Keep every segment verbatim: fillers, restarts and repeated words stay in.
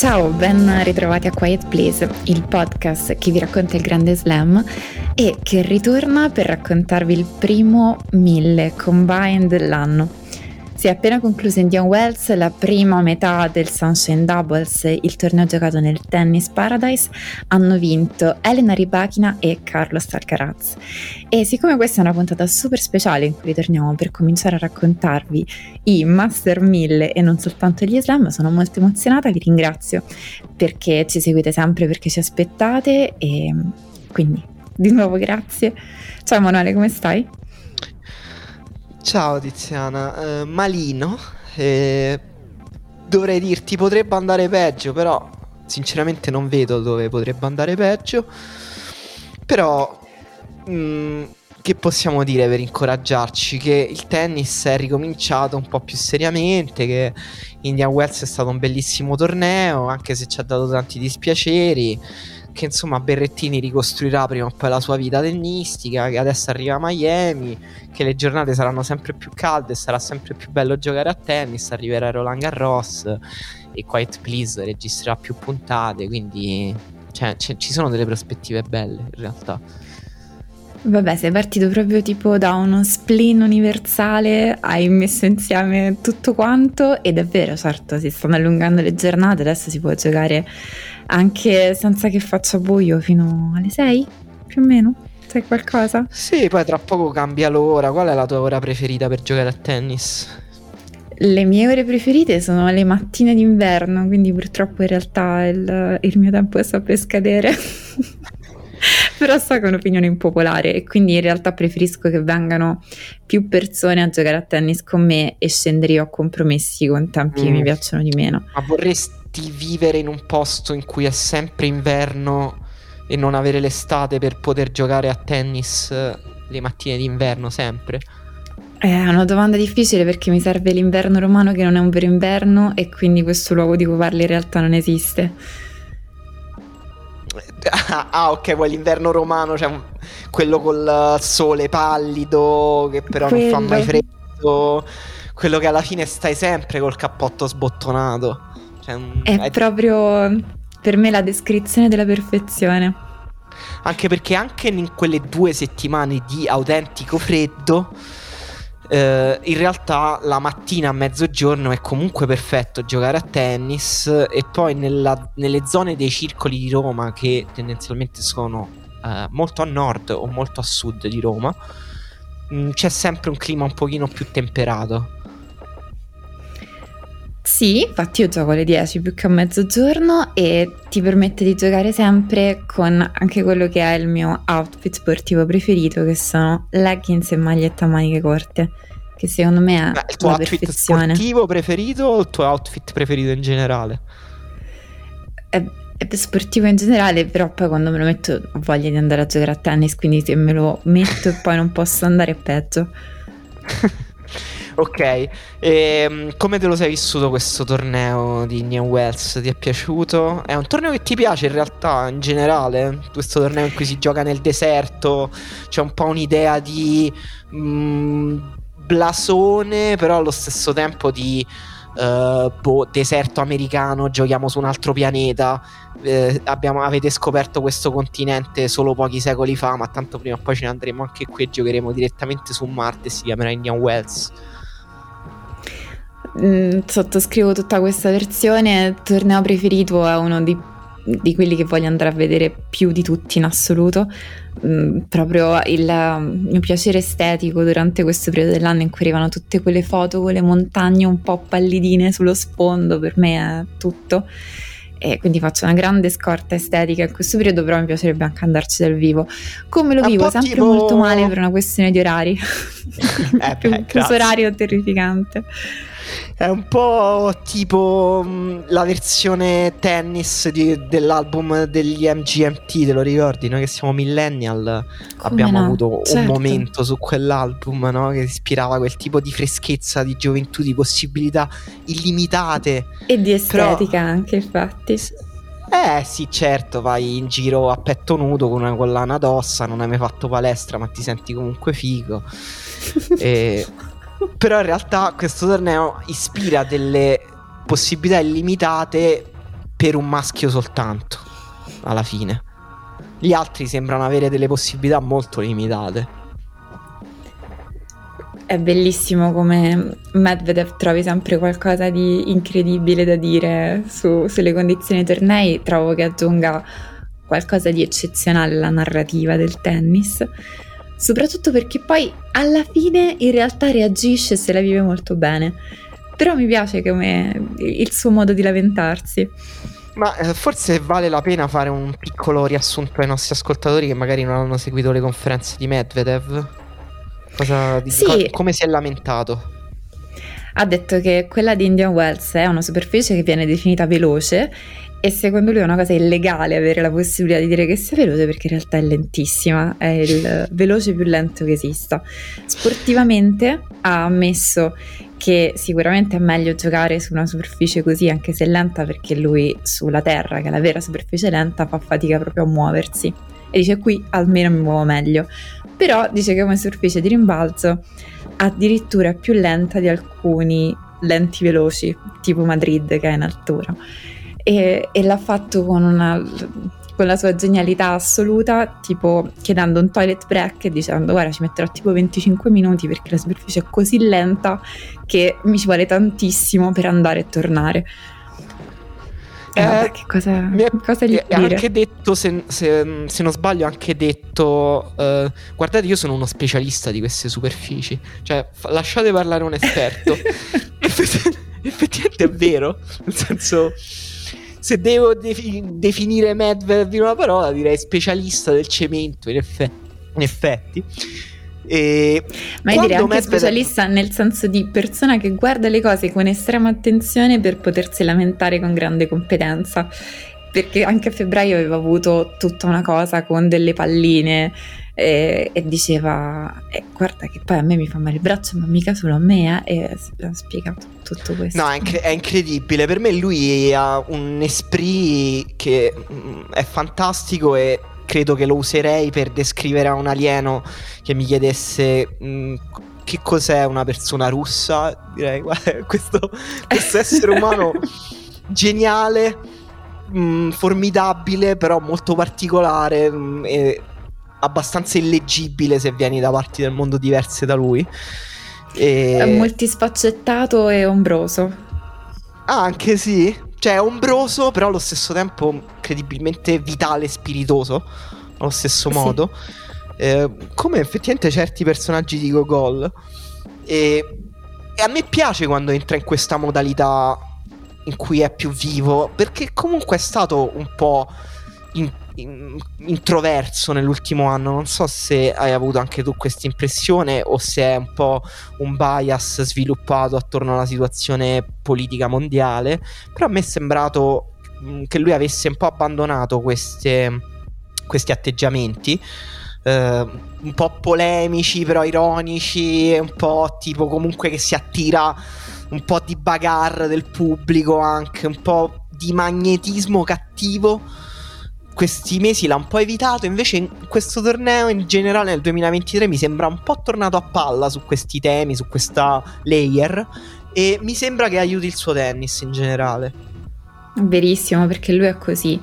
Ciao, ben ritrovati a Quiet Place, il podcast che vi racconta il grande slam e che ritorna per raccontarvi il primo mille combined dell'anno. Si è appena concluso Indian Wells, la prima metà del Sunshine Doubles, il torneo giocato nel Tennis Paradise, hanno vinto Elena Rybakina e Carlos Alcaraz. E siccome questa è una puntata super speciale in cui ritorniamo per cominciare a raccontarvi i Master mille e non soltanto gli slam, sono molto emozionata, vi ringrazio perché ci seguite sempre, perché ci aspettate e quindi di nuovo grazie. Ciao Emanuele, come stai? Ciao Tiziana, uh, malino, eh, dovrei dirti potrebbe andare peggio, però sinceramente non vedo dove potrebbe andare peggio, però mh, che possiamo dire per incoraggiarci? Che il tennis è ricominciato un po' più seriamente, che Indian Wells è stato un bellissimo torneo, anche se ci ha dato tanti dispiaceri, che insomma Berrettini ricostruirà prima o poi la sua vita tennistica, che adesso arriva a Miami, che le giornate saranno sempre più calde, sarà sempre più bello giocare a tennis, arriverà Roland Garros e Quiet Place registrerà più puntate, quindi cioè, c- ci sono delle prospettive belle in realtà. Vabbè, sei partito proprio tipo da uno spleen universale, hai messo insieme tutto quanto ed è vero, certo, si stanno allungando le giornate, adesso si può giocare anche senza che faccia buio fino alle sei, più o meno, sai qualcosa? Sì, poi tra poco cambia l'ora, qual è la tua ora preferita per giocare a tennis? Le mie ore preferite sono le mattine d'inverno, quindi purtroppo in realtà il, il mio tempo sta per scadere. Però so che è un'opinione impopolare e quindi in realtà preferisco che vengano più persone a giocare a tennis con me e scendere io a compromessi con tempi mm. che mi piacciono di meno. Ma vorresti vivere in un posto in cui è sempre inverno e non avere l'estate per poter giocare a tennis le mattine d'inverno sempre? È una domanda difficile perché mi serve l'inverno romano che non è un vero inverno e quindi questo luogo di cui parli in realtà non esiste. Ah ok, poi l'inverno romano, cioè quello col sole pallido che però quello non fa mai freddo, quello che alla fine stai sempre col cappotto sbottonato, cioè, è, è proprio per me la descrizione della perfezione, anche perché anche in quelle due settimane di autentico freddo eh, in realtà la mattina a mezzogiorno è comunque perfetto giocare a tennis e poi nella, nelle zone dei circoli di Roma che tendenzialmente sono eh, molto a nord o molto a sud di Roma mh, c'è sempre un clima un pochino più temperato. Sì, infatti io gioco alle dieci più che a mezzogiorno e ti permette di giocare sempre con anche quello che è il mio outfit sportivo preferito, che sono leggings e maglietta a maniche corte, che secondo me è la perfezione. Il tuo outfit sportivo preferito o il tuo outfit preferito in generale? È, è sportivo in generale, però poi quando me lo metto ho voglia di andare a giocare a tennis, quindi se me lo metto e poi non posso andare è peggio. Ok, e, come te lo sei vissuto questo torneo di Indian Wells? Ti è piaciuto? È un torneo che ti piace in realtà, in generale? Questo torneo in cui si gioca nel deserto, c'è un po' un'idea di mh, blasone, però allo stesso tempo di uh, boh, deserto americano, giochiamo su un altro pianeta, eh, abbiamo, avete scoperto questo continente solo pochi secoli fa, ma tanto prima o poi ce ne andremo anche qui e giocheremo direttamente su Marte, si chiamerà Indian Wells. Sottoscrivo tutta questa versione. Il torneo preferito è uno di, di quelli che voglio andare a vedere più di tutti in assoluto. Mm, proprio il mio piacere estetico durante questo periodo dell'anno in cui arrivano tutte quelle foto con le montagne un po' pallidine sullo sfondo, per me è tutto. e quindi faccio una grande scorta estetica in questo periodo, però mi piacerebbe anche andarci dal vivo. Come lo vivo? Sempre tipo... molto male per una questione di orari. Eh beh, un fuso orario terrificante. È un po' tipo mh, la versione tennis di, dell'album degli M G M T, te lo ricordi? Noi che siamo millennial, come abbiamo no? avuto certo. un momento su quell'album, no? Che ispirava quel tipo di freschezza, di gioventù, di possibilità illimitate. E di estetica. Però, anche, infatti. Eh sì, certo, vai in giro a petto nudo con una collana addosso, non hai mai fatto palestra ma ti senti comunque figo. E... però in realtà questo torneo ispira delle possibilità illimitate per un maschio soltanto, alla fine. Gli altri sembrano avere delle possibilità molto limitate. È bellissimo come Medvedev trovi sempre qualcosa di incredibile da dire su, sulle condizioni dei tornei. Trovo che aggiunga qualcosa di eccezionale alla narrativa del tennis, soprattutto perché poi alla fine in realtà reagisce e se la vive molto bene. Però mi piace come il suo modo di lamentarsi. Ma eh, forse vale la pena fare un piccolo riassunto ai nostri ascoltatori che magari non hanno seguito le conferenze di Medvedev. Cosa, sì. co- come si è lamentato? Ha detto che quella di Indian Wells è una superficie che viene definita veloce e secondo lui è una cosa illegale avere la possibilità di dire che sia veloce, perché in realtà è lentissima, è il veloce più lento che esista. Sportivamente ha ammesso che sicuramente è meglio giocare su una superficie così, anche se lenta, perché lui sulla terra, che è la vera superficie lenta, fa fatica proprio a muoversi e dice qui almeno mi muovo meglio. Però dice che come superficie di rimbalzo addirittura è più lenta di alcuni lenti veloci tipo Madrid, che è in altura. E, e l'ha fatto con, una, con la sua genialità assoluta, tipo chiedendo un toilet break e dicendo guarda ci metterò tipo venticinque minuti perché la superficie è così lenta che mi ci vuole tantissimo per andare e tornare. Eh, eh, che cosa, mi è, cosa gli è dire? Anche detto, se, se, se non sbaglio, ha anche detto eh, guardate io sono uno specialista di queste superfici, cioè f- lasciate parlare un esperto. Effettivamente è vero, nel senso, se devo de- definire Medvedev in una parola, direi specialista del cemento, in, effe- in effetti. E ma io direi anche Medvedev... specialista nel senso di persona che guarda le cose con estrema attenzione per potersi lamentare con grande competenza, perché anche a febbraio aveva avuto tutta una cosa con delle palline e, e diceva eh, guarda che poi a me mi fa male il braccio ma mica solo a me eh. E ha spiegato tutto questo. No, è, inc- è incredibile. Per me lui ha un esprit che è fantastico e credo che lo userei per descrivere a un alieno che mi chiedesse mh, che cos'è una persona russa. Direi guarda, questo, questo essere umano geniale, mh, formidabile, però molto particolare, mh, e abbastanza illeggibile se vieni da parti del mondo diverse da lui. E... è multisfaccettato e ombroso. Ah, anche sì. Cioè ombroso, però allo stesso tempo incredibilmente vitale e spiritoso, allo stesso modo, sì. eh, Come effettivamente certi personaggi di Gogol. E, e a me piace quando entra in questa modalità in cui è più vivo, perché comunque è stato un po' in, in, introverso nell'ultimo anno. Non so se hai avuto anche tu questa impressione o se è un po' un bias sviluppato attorno alla situazione politica mondiale, però a me è sembrato che lui avesse un po' abbandonato queste, questi atteggiamenti eh, un po' polemici però ironici, un po' tipo comunque che si attira un po' di bagarre del pubblico, anche un po' di magnetismo cattivo. Questi mesi l'ha un po' evitato, invece in questo torneo in generale nel duemilaventitré mi sembra un po' tornato a palla su questi temi, su questa layer, e mi sembra che aiuti il suo tennis in generale. Verissimo, perché lui è così.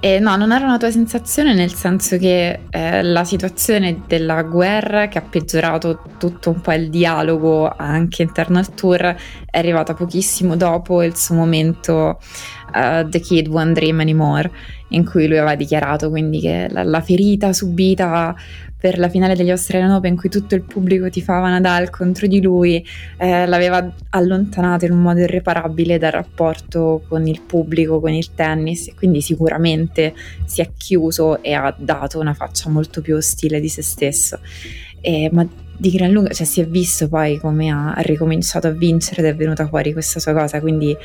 E no, non era una tua sensazione, nel senso che eh, la situazione della guerra, che ha peggiorato tutto un po' il dialogo anche interno al tour, è è arrivata pochissimo dopo il suo momento uh, The Kid One Dream Anymore, in cui lui aveva dichiarato quindi che la, la ferita subita per la finale degli Australian Open, in cui tutto il pubblico tifava Nadal contro di lui, eh, l'aveva allontanato in un modo irreparabile dal rapporto con il pubblico, con il tennis, e quindi sicuramente si è chiuso e ha dato una faccia molto più ostile di se stesso. Eh, ma di gran lunga, cioè, si è visto poi come ha ricominciato a vincere ed è venuta fuori questa sua cosa, quindi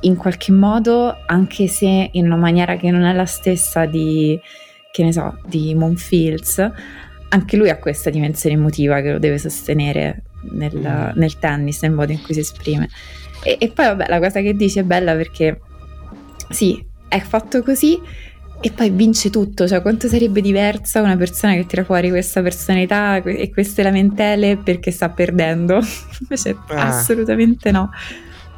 in qualche modo, anche se in una maniera che non è la stessa di, che ne so, di Monfils, anche lui ha questa dimensione emotiva che lo deve sostenere nel, nel tennis, nel modo in cui si esprime. E, e poi vabbè, la cosa che dici è bella perché sì, è fatto così e poi vince tutto, cioè quanto sarebbe diversa una persona che tira fuori questa personalità e queste lamentele perché sta perdendo, cioè, ah. assolutamente no.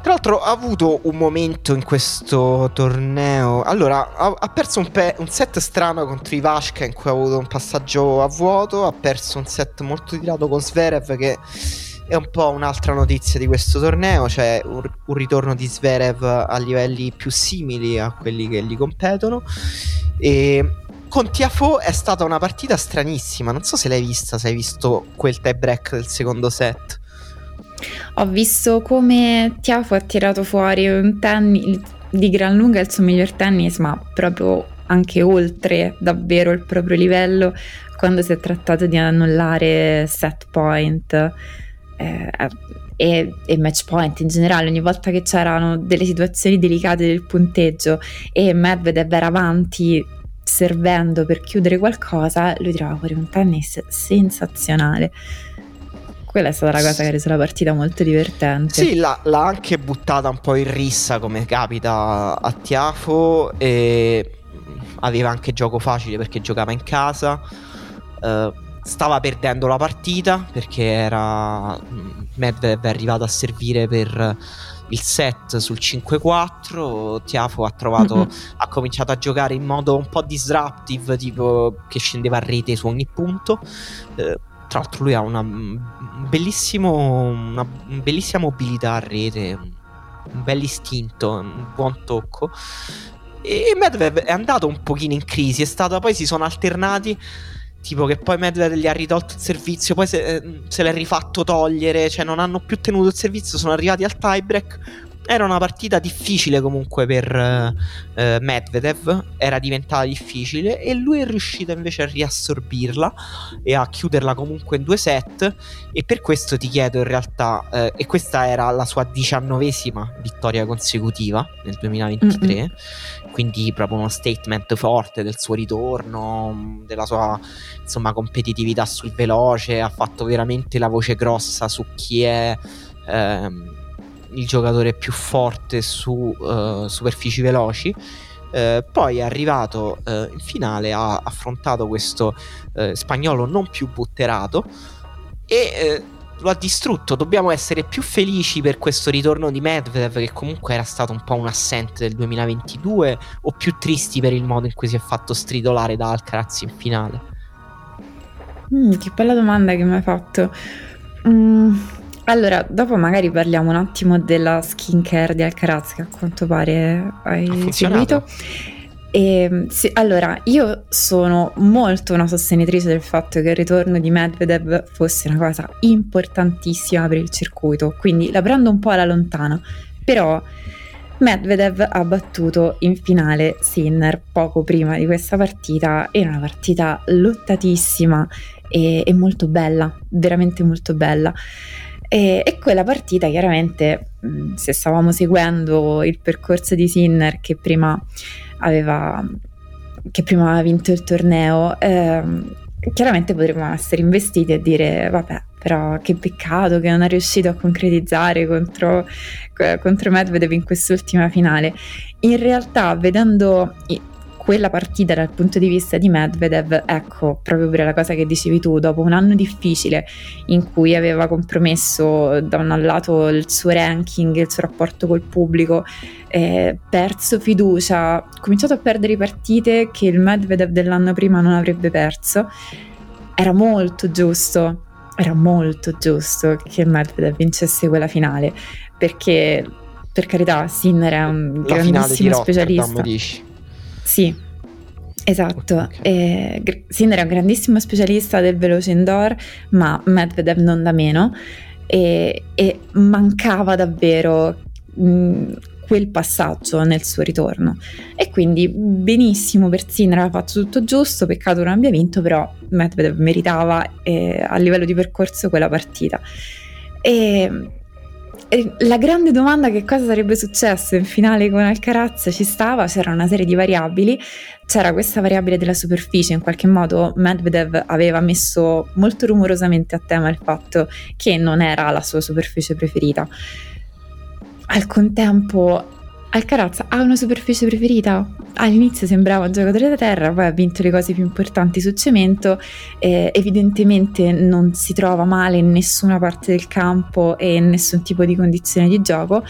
Tra l'altro ha avuto un momento in questo torneo, allora ha, ha perso un, pe- un set strano contro Ivashka in cui ha avuto un passaggio a vuoto, ha perso un set molto tirato con Zverev, che è un po' un'altra notizia di questo torneo, cioè un, un ritorno di Zverev a livelli più simili a quelli che gli competono. E con Tiafoe è stata una partita stranissima, non so se l'hai vista, se hai visto quel tie break del secondo set. Ho visto come Tiafoe ha tirato fuori un tennis di gran lunga il suo miglior tennis, ma proprio anche oltre davvero il proprio livello, quando si è trattato di annullare set point eh, e, e match point in generale. Ogni volta che c'erano delle situazioni delicate del punteggio e Medvedev era avanti servendo per chiudere qualcosa, lui tirava fuori un tennis sensazionale. Quella è stata la cosa che ha reso la partita molto divertente. Sì, l'ha, l'ha anche buttata un po' in rissa, come capita a Tiafoe, e aveva anche gioco facile perché giocava in casa. Uh, stava perdendo la partita perché era Medvedev è arrivato a servire per il set sul cinque quattro. Tiafoe ha trovato mm-hmm. ha cominciato a giocare in modo un po' disruptive, tipo che scendeva a rete su ogni punto. Uh, Tra l'altro lui ha una, un bellissimo, una bellissima mobilità a rete, un bel istinto, un buon tocco. E Medvedev è andato un pochino in crisi, è stato, poi si sono alternati, tipo che poi Medvedev gli ha ritolto il servizio, poi se, se l'è rifatto togliere, cioè non hanno più tenuto il servizio, sono arrivati al tiebreak. Era una partita difficile comunque per eh, Medvedev, era diventata difficile e lui è riuscito invece a riassorbirla e a chiuderla comunque in due set. E per questo ti chiedo in realtà, eh, e questa era la sua diciannovesima vittoria consecutiva nel duemilaventitré, mm-hmm. quindi proprio uno statement forte del suo ritorno, della sua insomma competitività sul veloce, ha fatto veramente la voce grossa su chi è... Ehm, il giocatore più forte su uh, superfici veloci. Uh, poi è arrivato uh, in finale, ha affrontato questo uh, spagnolo non più butterato e uh, lo ha distrutto. Dobbiamo essere più felici per questo ritorno di Medvedev, che comunque era stato un po' un assente del duemilaventidue, o più tristi per il modo in cui si è fatto stridolare da Alcaraz in finale? Mm, che bella domanda che mi hai fatto. Mm. Allora, dopo magari parliamo un attimo della skincare di Alcaraz, che a quanto pare hai seguito. E, sì, allora, io sono molto una sostenitrice del fatto che il ritorno di Medvedev fosse una cosa importantissima per il circuito, quindi la prendo un po' alla lontana, però Medvedev ha battuto in finale Sinner poco prima di questa partita. Era una partita lottatissima e, e molto bella, veramente molto bella. E, e quella partita chiaramente, se stavamo seguendo il percorso di Sinner che prima aveva che prima aveva vinto il torneo, eh, chiaramente potremmo essere investiti e dire vabbè, però che peccato che non è riuscito a concretizzare contro, contro Medvedev in quest'ultima finale. In realtà, vedendo quella partita dal punto di vista di Medvedev, ecco, proprio per la cosa che dicevi tu, dopo un anno difficile in cui aveva compromesso da un lato il suo ranking, il suo rapporto col pubblico, eh, perso fiducia, cominciato a perdere partite che il Medvedev dell'anno prima non avrebbe perso, era molto giusto, era molto giusto che Medvedev vincesse quella finale. perché per carità Sinner è un la grandissimo Rotterdam, specialista dici. Sì, esatto, okay. e, gr- Sinner è un grandissimo specialista del veloce indoor, ma Medvedev non da meno, e, e mancava davvero mh, quel passaggio nel suo ritorno, e quindi benissimo per Sinner, ha fatto tutto giusto, peccato non abbia vinto, però Medvedev meritava eh, a livello di percorso quella partita. E, e la grande domanda, che cosa sarebbe successo in finale con Alcaraz, ci stava, c'era una serie di variabili, c'era questa variabile della superficie, in qualche modo Medvedev aveva messo molto rumorosamente a tema il fatto che non era la sua superficie preferita. Al contempo Alcaraz ha una superficie preferita, all'inizio sembrava un giocatore da terra, poi ha vinto le cose più importanti su cemento, eh, evidentemente non si trova male in nessuna parte del campo e in nessun tipo di condizione di gioco,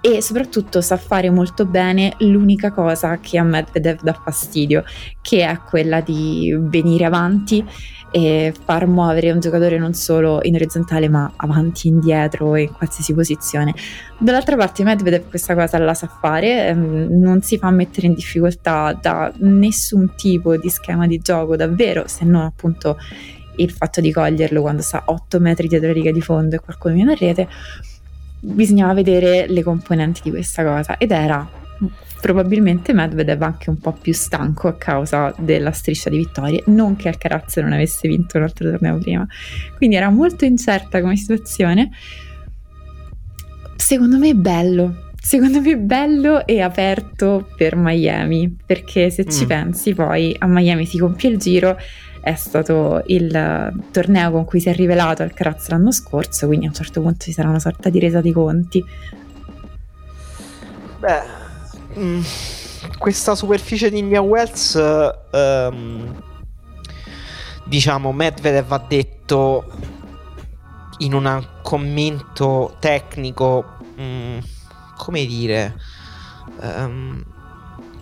e soprattutto sa fare molto bene l'unica cosa che a Medvedev dà fastidio, che è quella di venire avanti e far muovere un giocatore non solo in orizzontale ma avanti, indietro e in qualsiasi posizione. Dall'altra parte Medvedev questa cosa la sa fare, non si fa mettere in difficoltà da nessun tipo di schema di gioco davvero, se non appunto il fatto di coglierlo quando sta otto metri dietro la riga di fondo e qualcuno viene a rete. Bisognava vedere le componenti di questa cosa, ed era probabilmente Medvedev anche un po' più stanco a causa della striscia di vittorie, non che Alcaraz non avesse vinto un altro torneo prima, quindi era molto incerta come situazione. Secondo me è bello, secondo me è bello e aperto per Miami, perché se mm. ci pensi poi a Miami si compie il giro, è stato il torneo con cui si è rivelato Alcaraz l'anno scorso, quindi a un certo punto ci sarà una sorta di resa dei conti. Beh, questa superficie di Indian Wells, ehm, diciamo Medvedev ha detto in un commento tecnico mh, come dire ehm,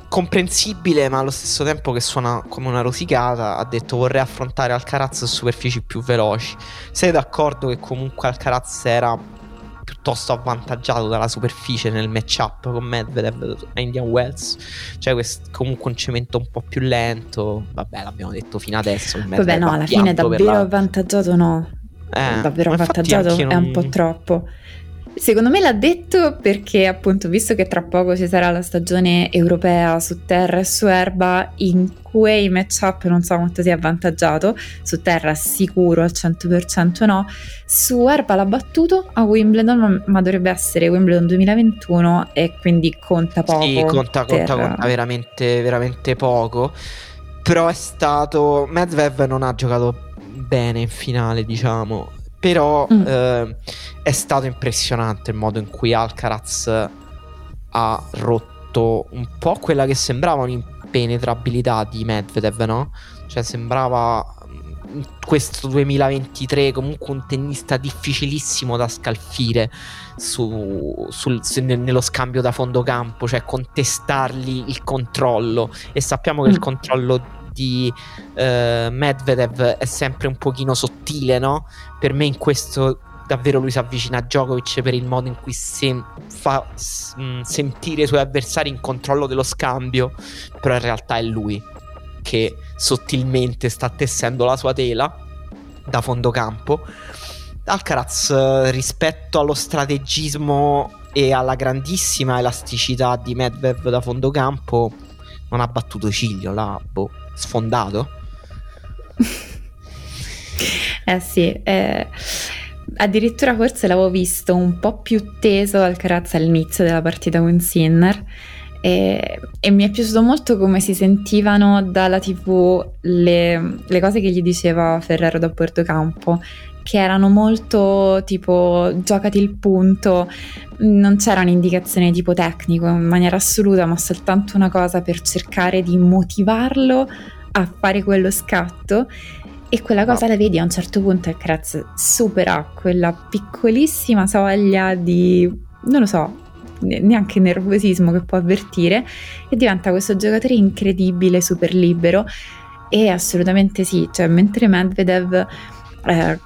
comprensibile ma allo stesso tempo che suona come una rosicata, ha detto vorrei affrontare Alcaraz su superfici più veloci. Sei d'accordo che comunque Alcaraz era piuttosto avvantaggiato dalla superficie nel matchup con Medvedev a Indian Wells? Cioè quest- comunque un cemento un po' più lento. Vabbè, l'abbiamo detto fino adesso. Vabbè, no, alla fine davvero la... avvantaggiato no eh, davvero avvantaggiato non... è un po' troppo. Secondo me l'ha detto perché appunto, visto che tra poco ci sarà la stagione europea su terra e su erba, in quei matchup non so quanto sia avvantaggiato, su terra sicuro al cento per cento no, su erba l'ha battuto a Wimbledon, ma dovrebbe essere Wimbledon duemilaventuno e quindi conta poco. Sì, conta, conta, conta veramente, veramente poco, però è stato... Medvedev non ha giocato bene in finale, diciamo... Però mm. eh, è stato impressionante il modo in cui Alcaraz ha rotto un po' quella che sembrava un'impenetrabilità di Medvedev, no? Cioè sembrava questo duemilaventitré comunque un tennista difficilissimo da scalfire su, sul, su, nello scambio da fondo campo, cioè contestargli il controllo, e sappiamo che mm. il controllo di eh, Medvedev è sempre un pochino sottile, no? Per me in questo davvero lui si avvicina a Djokovic per il modo in cui sem- fa s- sentire i suoi avversari in controllo dello scambio, però in realtà è lui che sottilmente sta tessendo la sua tela da fondo campo. Alcaraz, rispetto allo strategismo e alla grandissima elasticità di Medvedev da fondo campo, non ha battuto ciglio, l'ha boh, sfondato. Eh sì, eh, addirittura forse l'avevo visto un po' più teso Alcaraz all'inizio della partita con Sinner, e, e mi è piaciuto molto come si sentivano dalla tivù le, le cose che gli diceva Ferrero da bordo campo, che erano molto tipo giocati il punto, non c'era un'indicazione tipo tecnico in maniera assoluta, ma soltanto una cosa per cercare di motivarlo a fare quello scatto, e quella cosa no. La vedi a un certo punto Alcaraz supera quella piccolissima soglia di, non lo so, neanche nervosismo che può avvertire, e diventa questo giocatore incredibile, super libero. E assolutamente sì, cioè mentre Medvedev eh,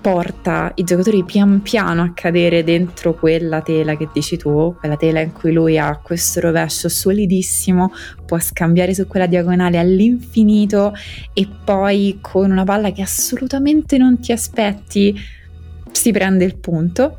porta i giocatori pian piano a cadere dentro quella tela che dici tu, quella tela in cui lui ha questo rovescio solidissimo, può scambiare su quella diagonale all'infinito e poi con una palla che assolutamente non ti aspetti si prende il punto.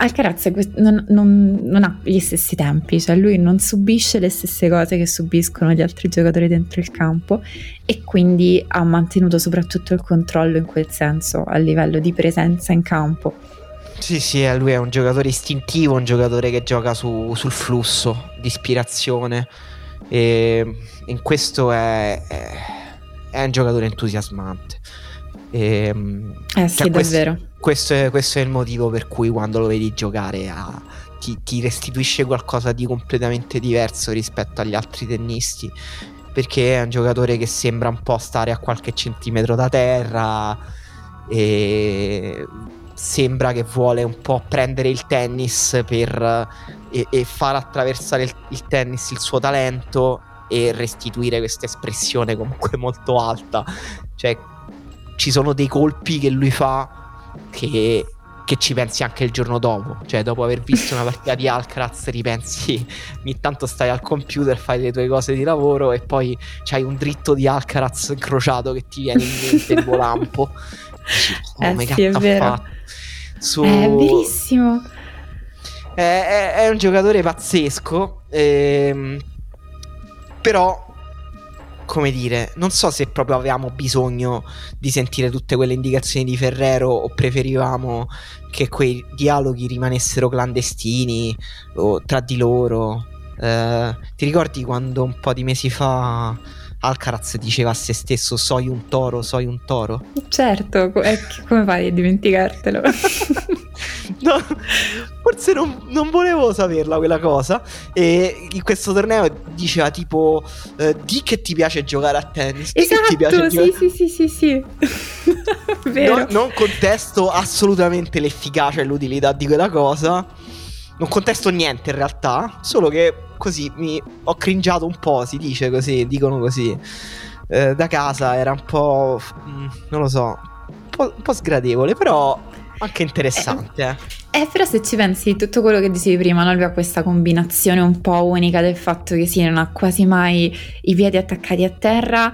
Alcaraz non, non, non ha gli stessi tempi, cioè lui non subisce le stesse cose che subiscono gli altri giocatori dentro il campo e quindi ha mantenuto soprattutto il controllo in quel senso a livello di presenza in campo. Sì, sì, lui è un giocatore istintivo, un giocatore che gioca su, sul flusso di ispirazione e in questo è, è, è un giocatore entusiasmante. E, eh sì, cioè, davvero questo, questo, è, questo è il motivo per cui quando lo vedi giocare ah, ti, ti restituisce qualcosa di completamente diverso rispetto agli altri tennisti, perché è un giocatore che sembra un po' stare a qualche centimetro da terra e sembra che vuole un po' prendere il tennis per, e, e far attraversare il, il tennis il suo talento e restituire questa espressione comunque molto alta. Cioè ci sono dei colpi che lui fa che, che ci pensi anche il giorno dopo. Cioè dopo aver visto una partita di Alcaraz ripensi, ogni tanto stai al computer, fai le tue cose di lavoro e poi c'hai un dritto di Alcaraz incrociato che ti viene in mente il volampo. Come eh sì, cazzo ha fatto? Su... È verissimo. È, è, è un giocatore pazzesco. Ehm, però... come dire, non so se proprio avevamo bisogno di sentire tutte quelle indicazioni di Ferrero o preferivamo che quei dialoghi rimanessero clandestini o tra di loro. Eh, ti ricordi quando un po' di mesi fa Alcaraz diceva a se stesso "Soi un toro, soi un toro"? Certo, eh, come fai a dimenticartelo? No, forse non, non volevo saperla quella cosa. E in questo torneo diceva tipo eh, di che ti piace giocare a tennis. Esatto, che ti piace sì, giocare... sì sì sì sì Vero. Non, non contesto assolutamente l'efficacia e l'utilità di quella cosa, non contesto niente in realtà, solo che così mi ho cringiato un po', si dice così, dicono così, eh, da casa era un po', non lo so, un po', un po' sgradevole, però anche interessante. Eh, eh. eh, però se ci pensi, tutto quello che dicevi prima, no? Lui ha questa combinazione un po' unica del fatto che sì, non ha quasi mai i piedi attaccati a terra,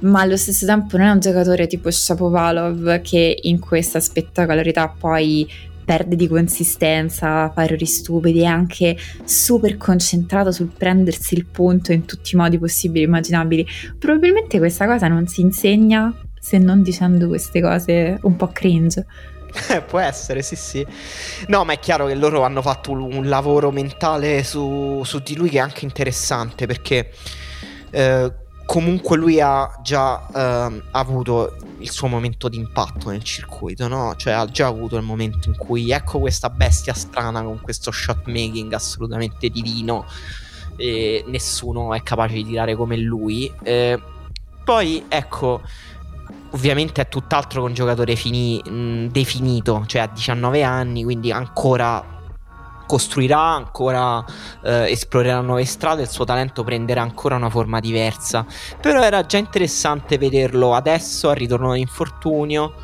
ma allo stesso tempo non è un giocatore tipo Shapovalov che in questa spettacolarità poi perde di consistenza, fa errori stupidi, è anche super concentrato sul prendersi il punto in tutti i modi possibili e immaginabili. Probabilmente questa cosa non si insegna se non dicendo queste cose un po' cringe. Può essere, sì sì. No, ma è chiaro che loro hanno fatto un, un lavoro mentale su, su di lui che è anche interessante, perché eh, comunque lui ha già eh, avuto il suo momento di impatto nel circuito, no? Cioè ha già avuto il momento in cui ecco questa bestia strana con questo shot making assolutamente divino e nessuno è capace di tirare come lui. eh, Poi ecco, ovviamente è tutt'altro che un giocatore fini, mh, definito, cioè ha diciannove anni, quindi ancora costruirà, ancora eh, esplorerà nuove strade, il suo talento prenderà ancora una forma diversa. Però era già interessante vederlo adesso al ritorno dall'infortunio,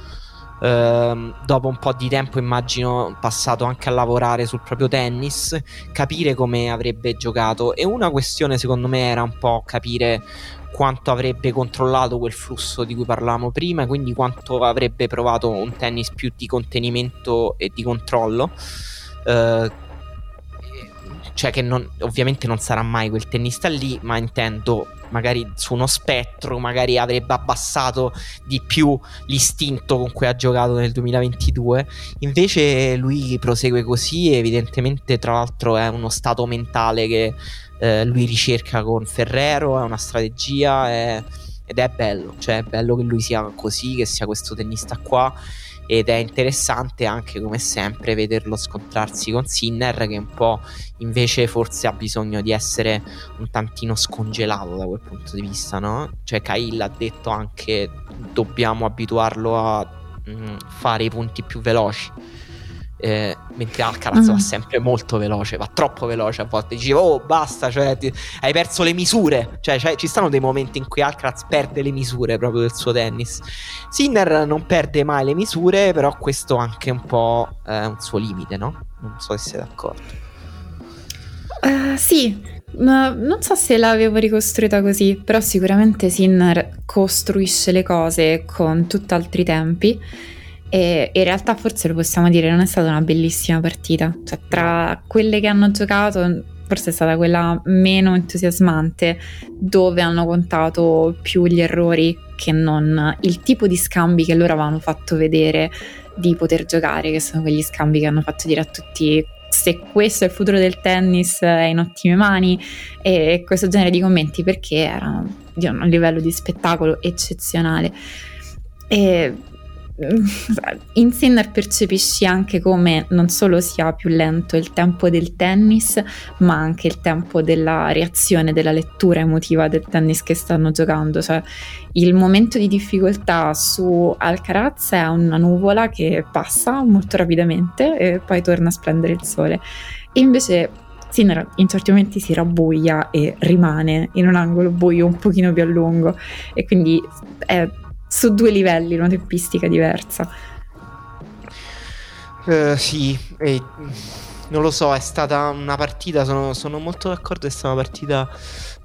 ehm, dopo un po' di tempo immagino passato anche a lavorare sul proprio tennis, capire come avrebbe giocato. E una questione secondo me era un po' capire quanto avrebbe controllato quel flusso di cui parlavamo prima, quindi quanto avrebbe provato un tennis più di contenimento e di controllo, eh, cioè che non, ovviamente non sarà mai quel tennista lì, ma intendo magari su uno spettro, magari avrebbe abbassato di più l'istinto con cui ha giocato nel duemilaventidue. Invece lui prosegue così, evidentemente tra l'altro è uno stato mentale che Eh, lui ricerca con Ferrero, è una strategia, è, ed è bello, cioè è bello che lui sia così, che sia questo tennista qua, ed è interessante anche come sempre vederlo scontrarsi con Sinner, che un po' invece forse ha bisogno di essere un tantino scongelato da quel punto di vista, no? Cioè Cahill ha detto anche dobbiamo abituarlo a mh, fare i punti più veloci. eh, mentre Alcaraz mm. va sempre molto veloce, va troppo veloce a volte, dice oh basta, cioè, ti, hai perso le misure, cioè, cioè ci stanno dei momenti in cui Alcaraz perde le misure proprio del suo tennis. Sinner non perde mai le misure, però questo anche un po' è un suo limite, no? Non so se siete d'accordo. Uh, sì, ma non so se l'avevo ricostruita così, però sicuramente Sinner costruisce le cose con tutt'altri tempi e in realtà forse lo possiamo dire non è stata una bellissima partita, cioè tra quelle che hanno giocato forse è stata quella meno entusiasmante, dove hanno contato più gli errori che non il tipo di scambi che loro avevano fatto vedere di poter giocare, che sono quegli scambi che hanno fatto dire a tutti se questo è il futuro del tennis è in ottime mani, e questo genere di commenti, perché erano di un livello di spettacolo eccezionale. E in Sinner percepisci anche come non solo sia più lento il tempo del tennis, ma anche il tempo della reazione, della lettura emotiva del tennis che stanno giocando, cioè il momento di difficoltà su Alcaraz è una nuvola che passa molto rapidamente e poi torna a splendere il sole, e invece Sinner in certi momenti si rabbuia e rimane in un angolo buio un pochino più a lungo, e quindi è su due livelli, una tempistica diversa. Uh, sì, eh, non lo so, è stata una partita, sono, sono molto d'accordo, è stata una partita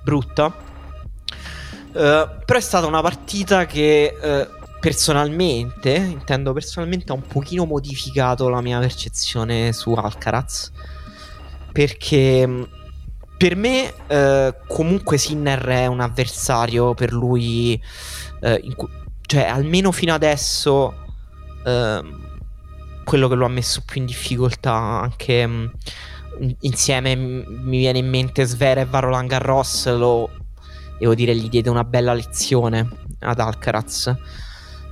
brutta, uh, però è stata una partita che uh, personalmente, intendo personalmente, ha un pochino modificato la mia percezione su Alcaraz, perché per me uh, comunque Sinner è un avversario per lui, uh, in cui cioè almeno fino adesso ehm, quello che lo ha messo più in difficoltà, anche mh, insieme mh, mi viene in mente Zverev a Roland Garros, lo devo dire gli diede una bella lezione ad Alcaraz,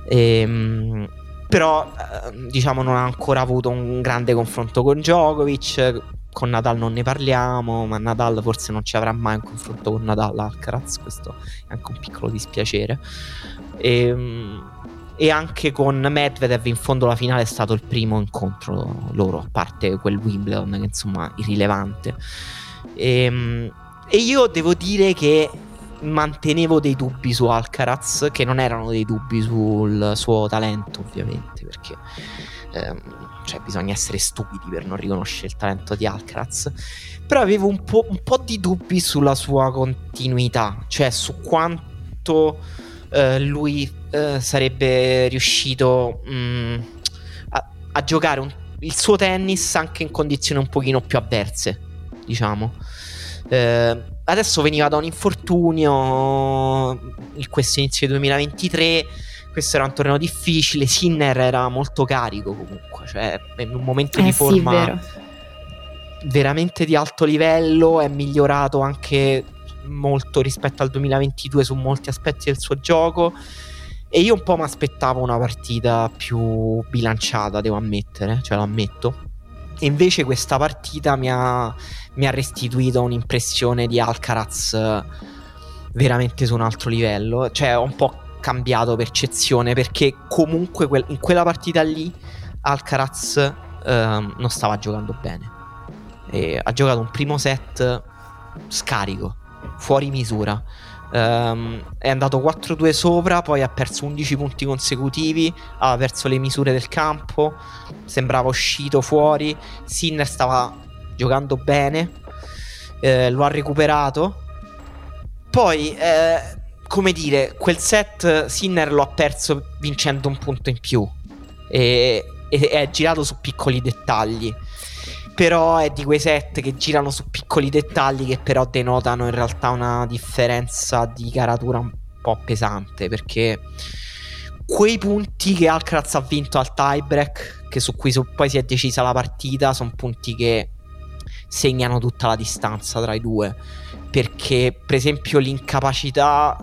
e, mh, però eh, diciamo non ha ancora avuto un grande confronto con Djokovic, con Nadal non ne parliamo, ma Nadal forse non ci avrà mai un confronto con Nadal Alcaraz, questo è anche un piccolo dispiacere. E, e anche con Medvedev in fondo la finale è stato il primo incontro loro, a parte quel Wimbledon che insomma irrilevante, e, e io devo dire che mantenevo dei dubbi su Alcaraz, che non erano dei dubbi sul suo talento ovviamente, perché ehm, cioè bisogna essere stupidi per non riconoscere il talento di Alcaraz, però avevo un po', un po' di dubbi sulla sua continuità, cioè su quanto Uh, lui uh, sarebbe riuscito mh, a, a giocare un, il suo tennis anche in condizioni un pochino più avverse, diciamo. Uh, adesso veniva da un infortunio il questo inizio duemilaventitré, questo era un torneo difficile, Sinner era molto carico comunque, cioè in un momento eh di sì, forma vero. veramente di alto livello, è migliorato anche molto rispetto al duemilaventidue su molti aspetti del suo gioco, e io un po' mi aspettavo una partita più bilanciata, devo ammettere, cioè lo ammetto, e invece questa partita mi ha, mi ha restituito un'impressione di Alcaraz veramente su un altro livello, cioè ho un po' cambiato percezione, perché comunque que- in quella partita lì Alcaraz ehm, non stava giocando bene e ha giocato un primo set scarico, fuori misura, um, è andato quattro due sopra, poi ha perso undici punti consecutivi, ha perso le misure del campo, sembrava uscito fuori. Sinner stava giocando bene, eh, lo ha recuperato, poi eh, come dire, quel set Sinner lo ha perso vincendo un punto in più e, e è girato su piccoli dettagli, però è di quei set che girano su piccoli dettagli che però denotano in realtà una differenza di caratura un po' pesante, perché quei punti che Alcaraz ha vinto al tiebreak, che su cui su poi si è decisa la partita, sono punti che segnano tutta la distanza tra i due, perché per esempio l'incapacità,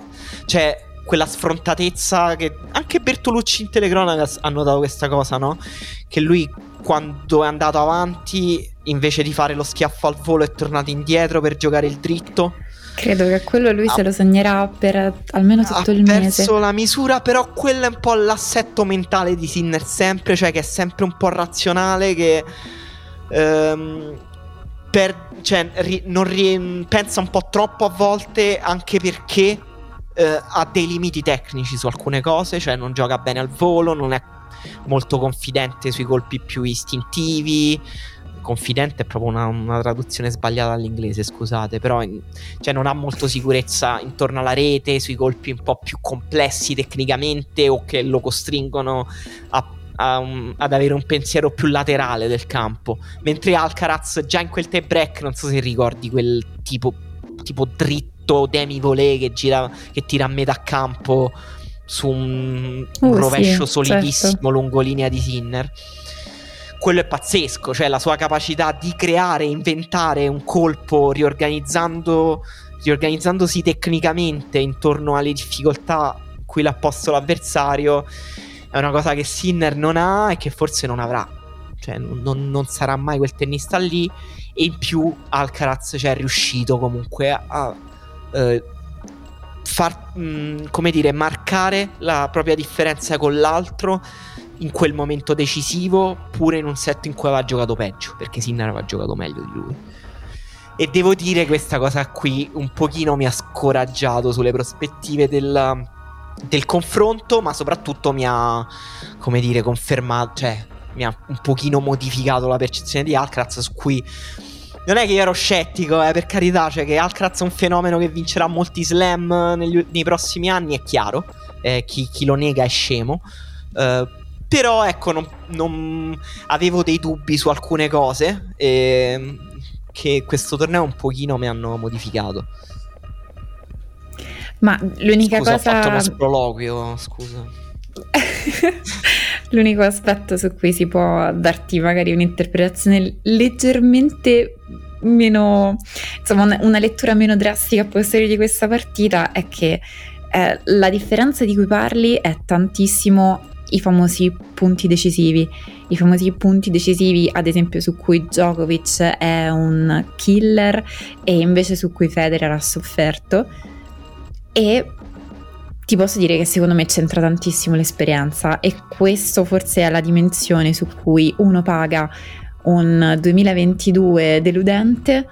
cioè quella sfrontatezza che anche Bertolucci in telecronaca ha notato questa cosa, no? Che lui quando è andato avanti, invece di fare lo schiaffo al volo, è tornato indietro per giocare il dritto, Credo che quello lui ha, se lo sognerà per almeno tutto il mese. Ha perso la misura, però quello è un po' l'assetto mentale di Sinner sempre, cioè che è sempre un po' razionale, che ehm, per, cioè, ri, non ri, pensa un po' troppo a volte, anche perché eh, ha dei limiti tecnici su alcune cose, cioè non gioca bene al volo, non è molto confidente sui colpi più istintivi. Confidente è proprio una, una traduzione sbagliata all'inglese, scusate, però in, cioè non ha molto sicurezza intorno alla rete, sui colpi un po' più complessi tecnicamente, o che lo costringono a, a, um, ad avere un pensiero più laterale del campo, mentre Alcaraz già in quel tie break, non so se ricordi quel tipo, tipo dritto demi-volé che, gira, che tira a metà campo su un, uh, un rovescio, sì, solidissimo, certo, lungolinea di Sinner. Quello è pazzesco, cioè la sua capacità di creare, inventare un colpo riorganizzando, riorganizzandosi tecnicamente intorno alle difficoltà cui l'ha posto l'avversario, è una cosa che Sinner non ha e che forse non avrà, cioè non, non sarà mai quel tennista lì. E in più Alcaraz cioè, è riuscito comunque a eh, far, mh, come dire, marcare la propria differenza con l'altro in quel momento decisivo, pure in un set in cui aveva giocato peggio, perché Sinner aveva giocato meglio di lui. E devo dire, questa cosa qui un pochino mi ha scoraggiato sulle prospettive del, del confronto, ma soprattutto mi ha, come dire, confermato, cioè mi ha un pochino modificato la percezione di Alcaraz, su cui non è che io ero scettico, eh, per carità, cioè che Alcaraz è un fenomeno che vincerà molti slam negli, nei prossimi anni, è chiaro, eh, chi, chi lo nega è scemo, eh, però ecco, non, non avevo dei dubbi su alcune cose eh, che questo torneo un pochino mi hanno modificato. Ma l'unica scusa, cosa... ho fatto uno sproloquio, scusa. L'unico aspetto su cui si può darti magari un'interpretazione leggermente meno... insomma, una lettura meno drastica a posteriori di questa partita è che eh, la differenza di cui parli è tantissimo... i famosi punti decisivi, i famosi punti decisivi ad esempio su cui Djokovic è un killer e invece su cui Federer ha sofferto, e ti posso dire che secondo me c'entra tantissimo l'esperienza, e questo forse è la dimensione su cui uno paga un duemilaventidue deludente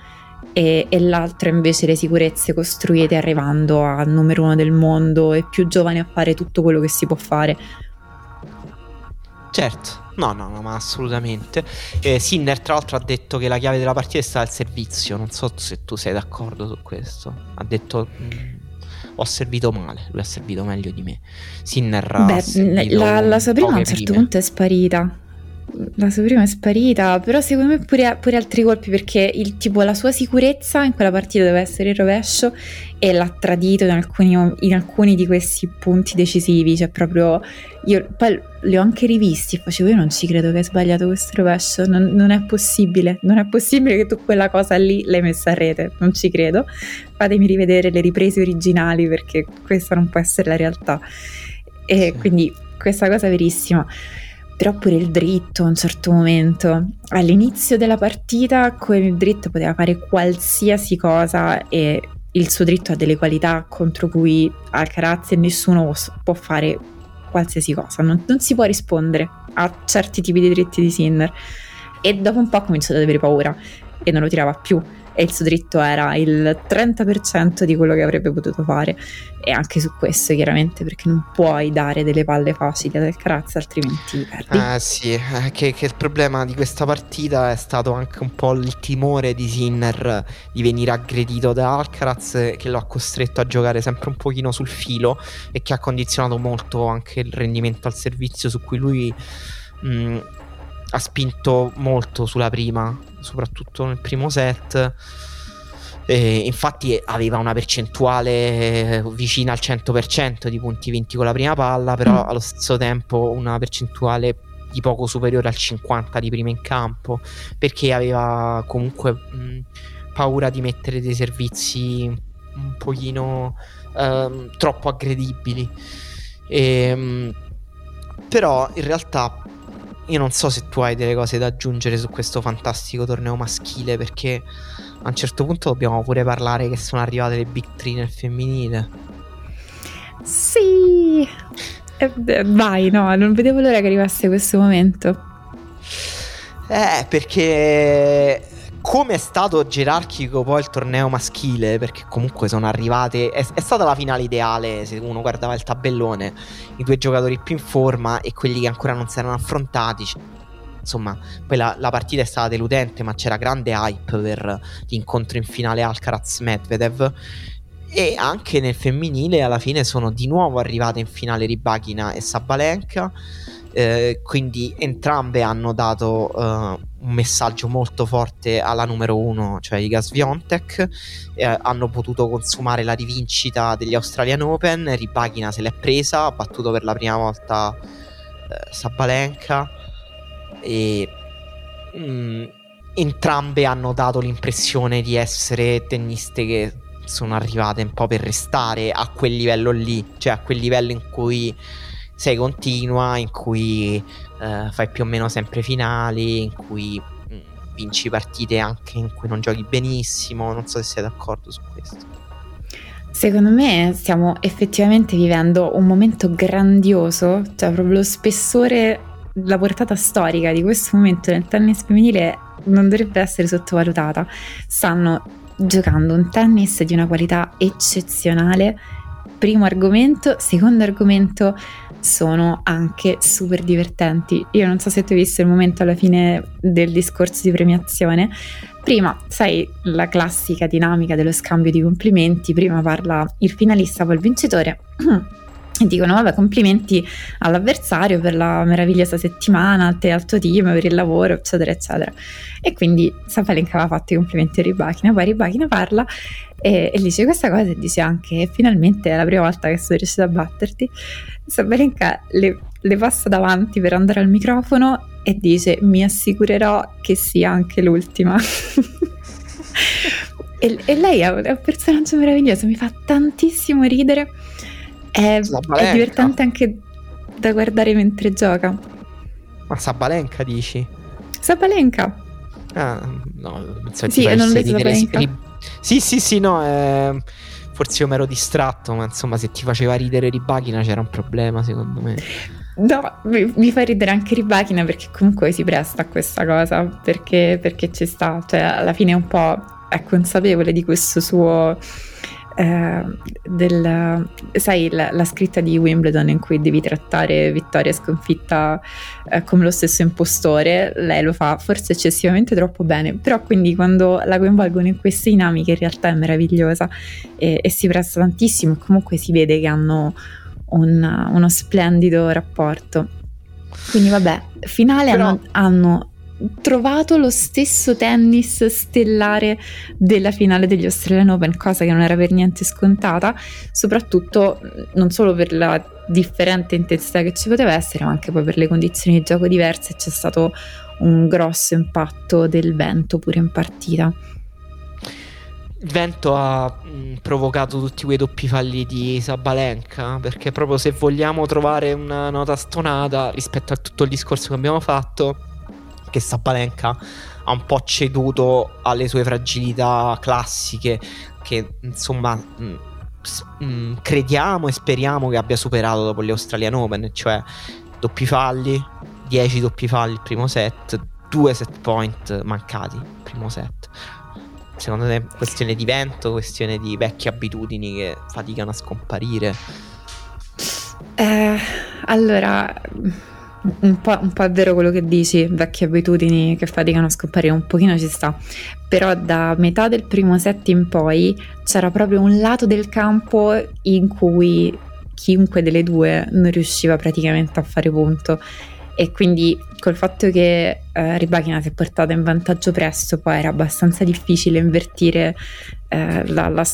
e, e l'altro invece le sicurezze costruite arrivando al numero uno del mondo e più giovane a fare tutto quello che si può fare. Certo, no, no, no, ma assolutamente. eh, Sinner tra l'altro ha detto che la chiave della partita è stata il servizio. Non so se tu sei d'accordo su questo. Ha detto ho servito male, lui ha servito meglio di me. Sinner Beh, la, la sua prima a un certo prime. punto è sparita. La sua prima è sparita, però secondo me pure, pure altri colpi, perché il tipo la sua sicurezza in quella partita doveva essere il rovescio e l'ha tradito in alcuni, in alcuni di questi punti decisivi, cioè proprio io poi li ho anche rivisti e facevo io non ci credo che hai sbagliato questo rovescio, non, non è possibile, non è possibile che tu quella cosa lì l'hai messa a rete, non ci credo, fatemi rivedere le riprese originali perché questa non può essere la realtà. E sì, quindi questa cosa è verissima. Però pure il dritto a un certo momento, all'inizio della partita con il dritto poteva fare qualsiasi cosa e il suo dritto ha delle qualità contro cui Alcaraz e nessuno può fare qualsiasi cosa, non, non si può rispondere a certi tipi di dritti di Sinner, e dopo un po' ha cominciato ad avere paura e non lo tirava più e il suo dritto era il trenta per cento di quello che avrebbe potuto fare, e anche su questo chiaramente, perché non puoi dare delle palle facili ad Alcaraz altrimenti perdi. Ah, sì, che, che il problema di questa partita è stato anche un po' il timore di Sinner di venire aggredito da Alcaraz, che lo ha costretto a giocare sempre un pochino sul filo e che ha condizionato molto anche il rendimento al servizio, su cui lui mh, ha spinto molto sulla prima, soprattutto nel primo set, e infatti aveva una percentuale vicina al cento per cento di punti vinti con la prima palla, però mm. allo stesso tempo una percentuale di poco superiore al cinquanta di prima in campo, perché aveva comunque mh, paura di mettere dei servizi un pochino ehm, troppo aggredibili. E, mh, però in realtà io non so se tu hai delle cose da aggiungere su questo fantastico torneo maschile, perché a un certo punto dobbiamo pure parlare che sono arrivate le big three nel femminile. Sì, eh, vai, no, non vedevo l'ora che arrivasse questo momento. Eh, perché come è stato gerarchico poi il torneo maschile, perché comunque sono arrivate, è, è stata la finale ideale se uno guardava il tabellone, i due giocatori più in forma e quelli che ancora non si erano affrontati. Insomma, poi la, la partita è stata deludente, ma c'era grande hype per l'incontro in finale Alcaraz-Medvedev. E anche nel femminile alla fine sono di nuovo arrivate in finale Rybakina e Sabalenka, eh, quindi entrambe hanno dato eh, un messaggio molto forte alla numero uno, cioè Iga Świątek. eh, Hanno potuto consumare la rivincita degli Australian Open. Rybakina se l'è presa, ha battuto per la prima volta eh, Sabalenka. E mh, entrambe hanno dato l'impressione di essere tenniste che sono arrivate un po' per restare a quel livello lì, cioè a quel livello in cui sei continua, in cui eh, fai più o meno sempre finali, in cui mh, vinci partite anche in cui non giochi benissimo. Non so se sei d'accordo su questo. Secondo me stiamo effettivamente vivendo un momento grandioso, cioè proprio lo spessore, la portata storica di questo momento nel tennis femminile non dovrebbe essere sottovalutata. Stanno giocando un tennis di una qualità eccezionale. Primo argomento, secondo argomento, sono anche super divertenti. Io non so se tu hai visto il momento alla fine del discorso di premiazione. Prima, sai, la classica dinamica dello scambio di complimenti. Prima parla il finalista, poi il vincitore. E dicono vabbè, complimenti all'avversario per la meravigliosa settimana, a te, al tuo team, per il lavoro, eccetera eccetera. E quindi Sabalenka aveva fatto i complimenti a Rybakina, poi Rybakina parla e, e dice questa cosa e dice anche finalmente è la prima volta che sono riuscita a batterti. Sabalenka le, le passa davanti per andare al microfono e dice mi assicurerò che sia anche l'ultima. e, e lei è un personaggio meraviglioso, mi fa tantissimo ridere. È, è divertente anche da guardare mentre gioca. Ma Sabalenka dici? Sabalenka? Ah, no, sì, non Sabalenka. Ri... sì, sì, sì, no, eh, forse io mi ero distratto, ma insomma se ti faceva ridere Rybakina c'era un problema secondo me. No, mi, mi fa ridere anche Rybakina perché comunque si presta a questa cosa, perché, perché ci sta, cioè alla fine è un po' è consapevole di questo suo... Eh, del, sai la, la scritta di Wimbledon in cui devi trattare vittoria e sconfitta eh, come lo stesso impostore. Lei lo fa forse eccessivamente troppo bene, però quindi quando la coinvolgono in queste dinamiche in realtà è meravigliosa e, e si presta tantissimo. Comunque si vede che hanno un, uno splendido rapporto, quindi vabbè, finale però... hanno, hanno trovato lo stesso tennis stellare della finale degli Australian Open, cosa che non era per niente scontata, soprattutto non solo per la differente intensità che ci poteva essere, ma anche poi per le condizioni di gioco diverse. C'è stato un grosso impatto del vento pure in partita. Il vento ha provocato tutti quei doppi falli di Sabalenka, perché proprio se vogliamo trovare una nota stonata rispetto a tutto il discorso che abbiamo fatto, che Sabalenka ha un po' ceduto alle sue fragilità classiche, che insomma mh, mh, crediamo e speriamo che abbia superato dopo gli Australian Open, cioè doppi falli, dieci doppi falli il primo set, due set point mancati il primo set. Secondo te questione di vento, questione di vecchie abitudini che faticano a scomparire? Eh, allora... Un po', un po' è vero quello che dici, vecchie abitudini che faticano a scomparire, un pochino ci sta, però da metà del primo set in poi c'era proprio un lato del campo in cui chiunque delle due non riusciva praticamente a fare punto, e quindi col fatto che eh, Rybakina si è portata in vantaggio presto, poi era abbastanza difficile invertire eh, la, la,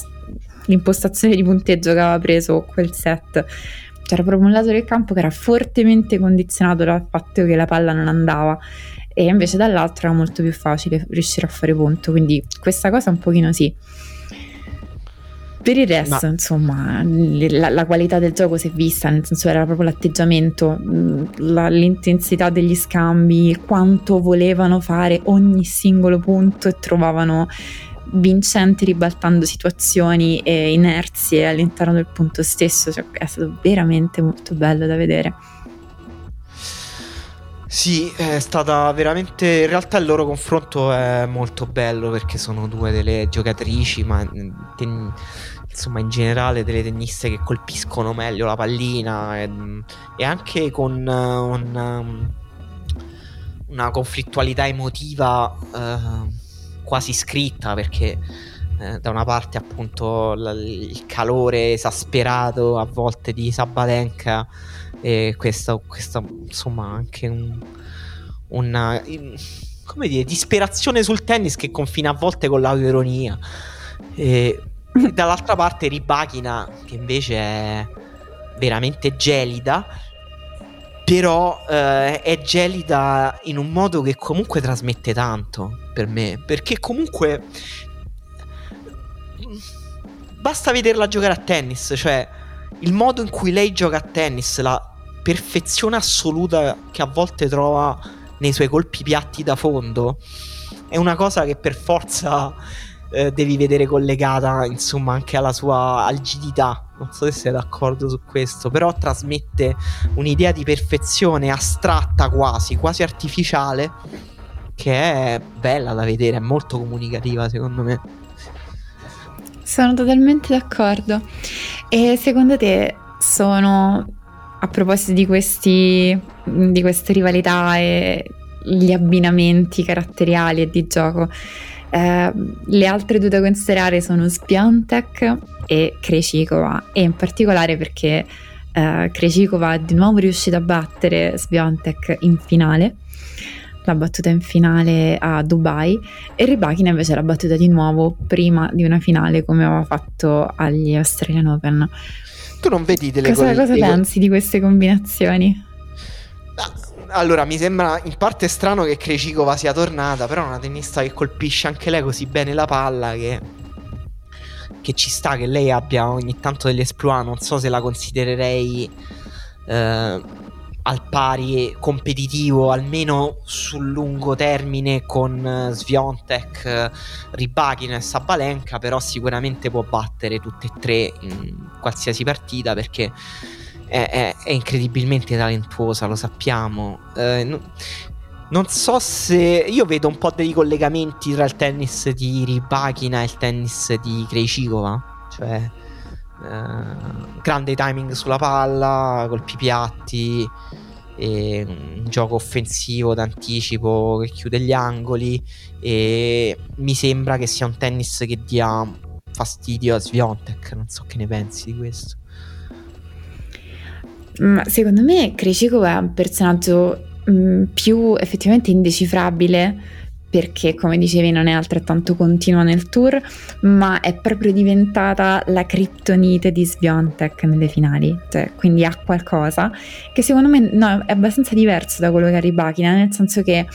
l'impostazione di punteggio che aveva preso quel set. C'era proprio un lato del campo che era fortemente condizionato dal fatto che la palla non andava, e invece dall'altro era molto più facile riuscire a fare punto, quindi questa cosa un pochino sì. Per il resto, ma... insomma, la, la qualità del gioco si è vista, nel senso era proprio l'atteggiamento, la, l'intensità degli scambi, quanto volevano fare ogni singolo punto e trovavano vincenti ribaltando situazioni e inerzie all'interno del punto stesso, cioè, è stato veramente molto bello da vedere. Sì, è stata veramente, in realtà il loro confronto è molto bello perché sono due delle giocatrici, ma ten... insomma in generale delle tenniste che colpiscono meglio la pallina e, e anche con una, una conflittualità emotiva eh, quasi scritta, perché eh, da una parte appunto l- il calore esasperato a volte di Sabalenka e questa, questa insomma anche un, una come dire disperazione sul tennis che confina a volte con l'autoironia, e, e dall'altra parte Rybakina che invece è veramente gelida, però eh, è gelida in un modo che comunque trasmette tanto per me, perché comunque basta vederla giocare a tennis, cioè il modo in cui lei gioca a tennis, la perfezione assoluta che a volte trova nei suoi colpi piatti da fondo, è una cosa che per forza eh, devi vedere collegata insomma anche alla sua algidità. Non so se sei d'accordo su questo, però trasmette un'idea di perfezione astratta, quasi quasi artificiale, che è bella da vedere, è molto comunicativa secondo me. Sono totalmente d'accordo. E secondo te sono, a proposito di questi di queste rivalità e gli abbinamenti caratteriali e di gioco, eh, le altre due da considerare sono Świątek e Krejčíková, e in particolare perché eh, Krejčíková è di nuovo riuscita a battere Świątek in finale, l'ha battuta in finale a Dubai, e Rybakina invece l'ha battuta di nuovo prima di una finale come aveva fatto agli Australian Open. Tu non vedi delle cosa, co- cosa dei... pensi di queste combinazioni? Allora, mi sembra in parte strano che Krejčíková sia tornata, però è una tennista che colpisce anche lei così bene la palla che, che ci sta che lei abbia ogni tanto degli esploit. Non so se la considererei eh... al pari competitivo almeno sul lungo termine con Świątek, Rybakina e Sabalenka, però sicuramente può battere tutte e tre in qualsiasi partita perché è, è, è incredibilmente talentuosa, lo sappiamo. Eh, no, non so se... io vedo un po' dei collegamenti tra il tennis di Rybakina e il tennis di Krejčíková, cioè... Uh, grande timing sulla palla, colpi piatti, e un gioco offensivo d'anticipo che chiude gli angoli, e mi sembra che sia un tennis che dia fastidio a Świątek. Non so che ne pensi di questo. Ma secondo me Krejčíková è un personaggio mh, più effettivamente indecifrabile, perché come dicevi non è altrettanto continua nel tour, ma è proprio diventata la criptonite di Świątek nelle finali, cioè, quindi ha qualcosa che secondo me no, è abbastanza diverso da quello che ha Rybakina, nel senso che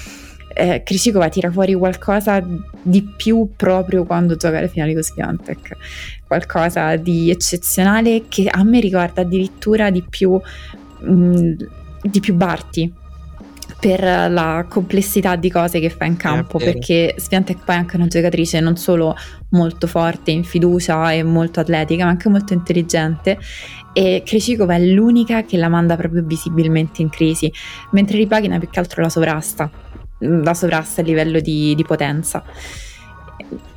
eh, Krejčíková tira fuori qualcosa di più proprio quando gioca le finali con Świątek, qualcosa di eccezionale che a me ricorda addirittura di più mh, di più Barty per la complessità di cose che fa in campo, eh, perché Świątek poi è anche una giocatrice non solo molto forte in fiducia e molto atletica, ma anche molto intelligente, e Krejčíková è l'unica che la manda proprio visibilmente in crisi, mentre Rybakina più che altro la sovrasta la sovrasta a livello di, di potenza,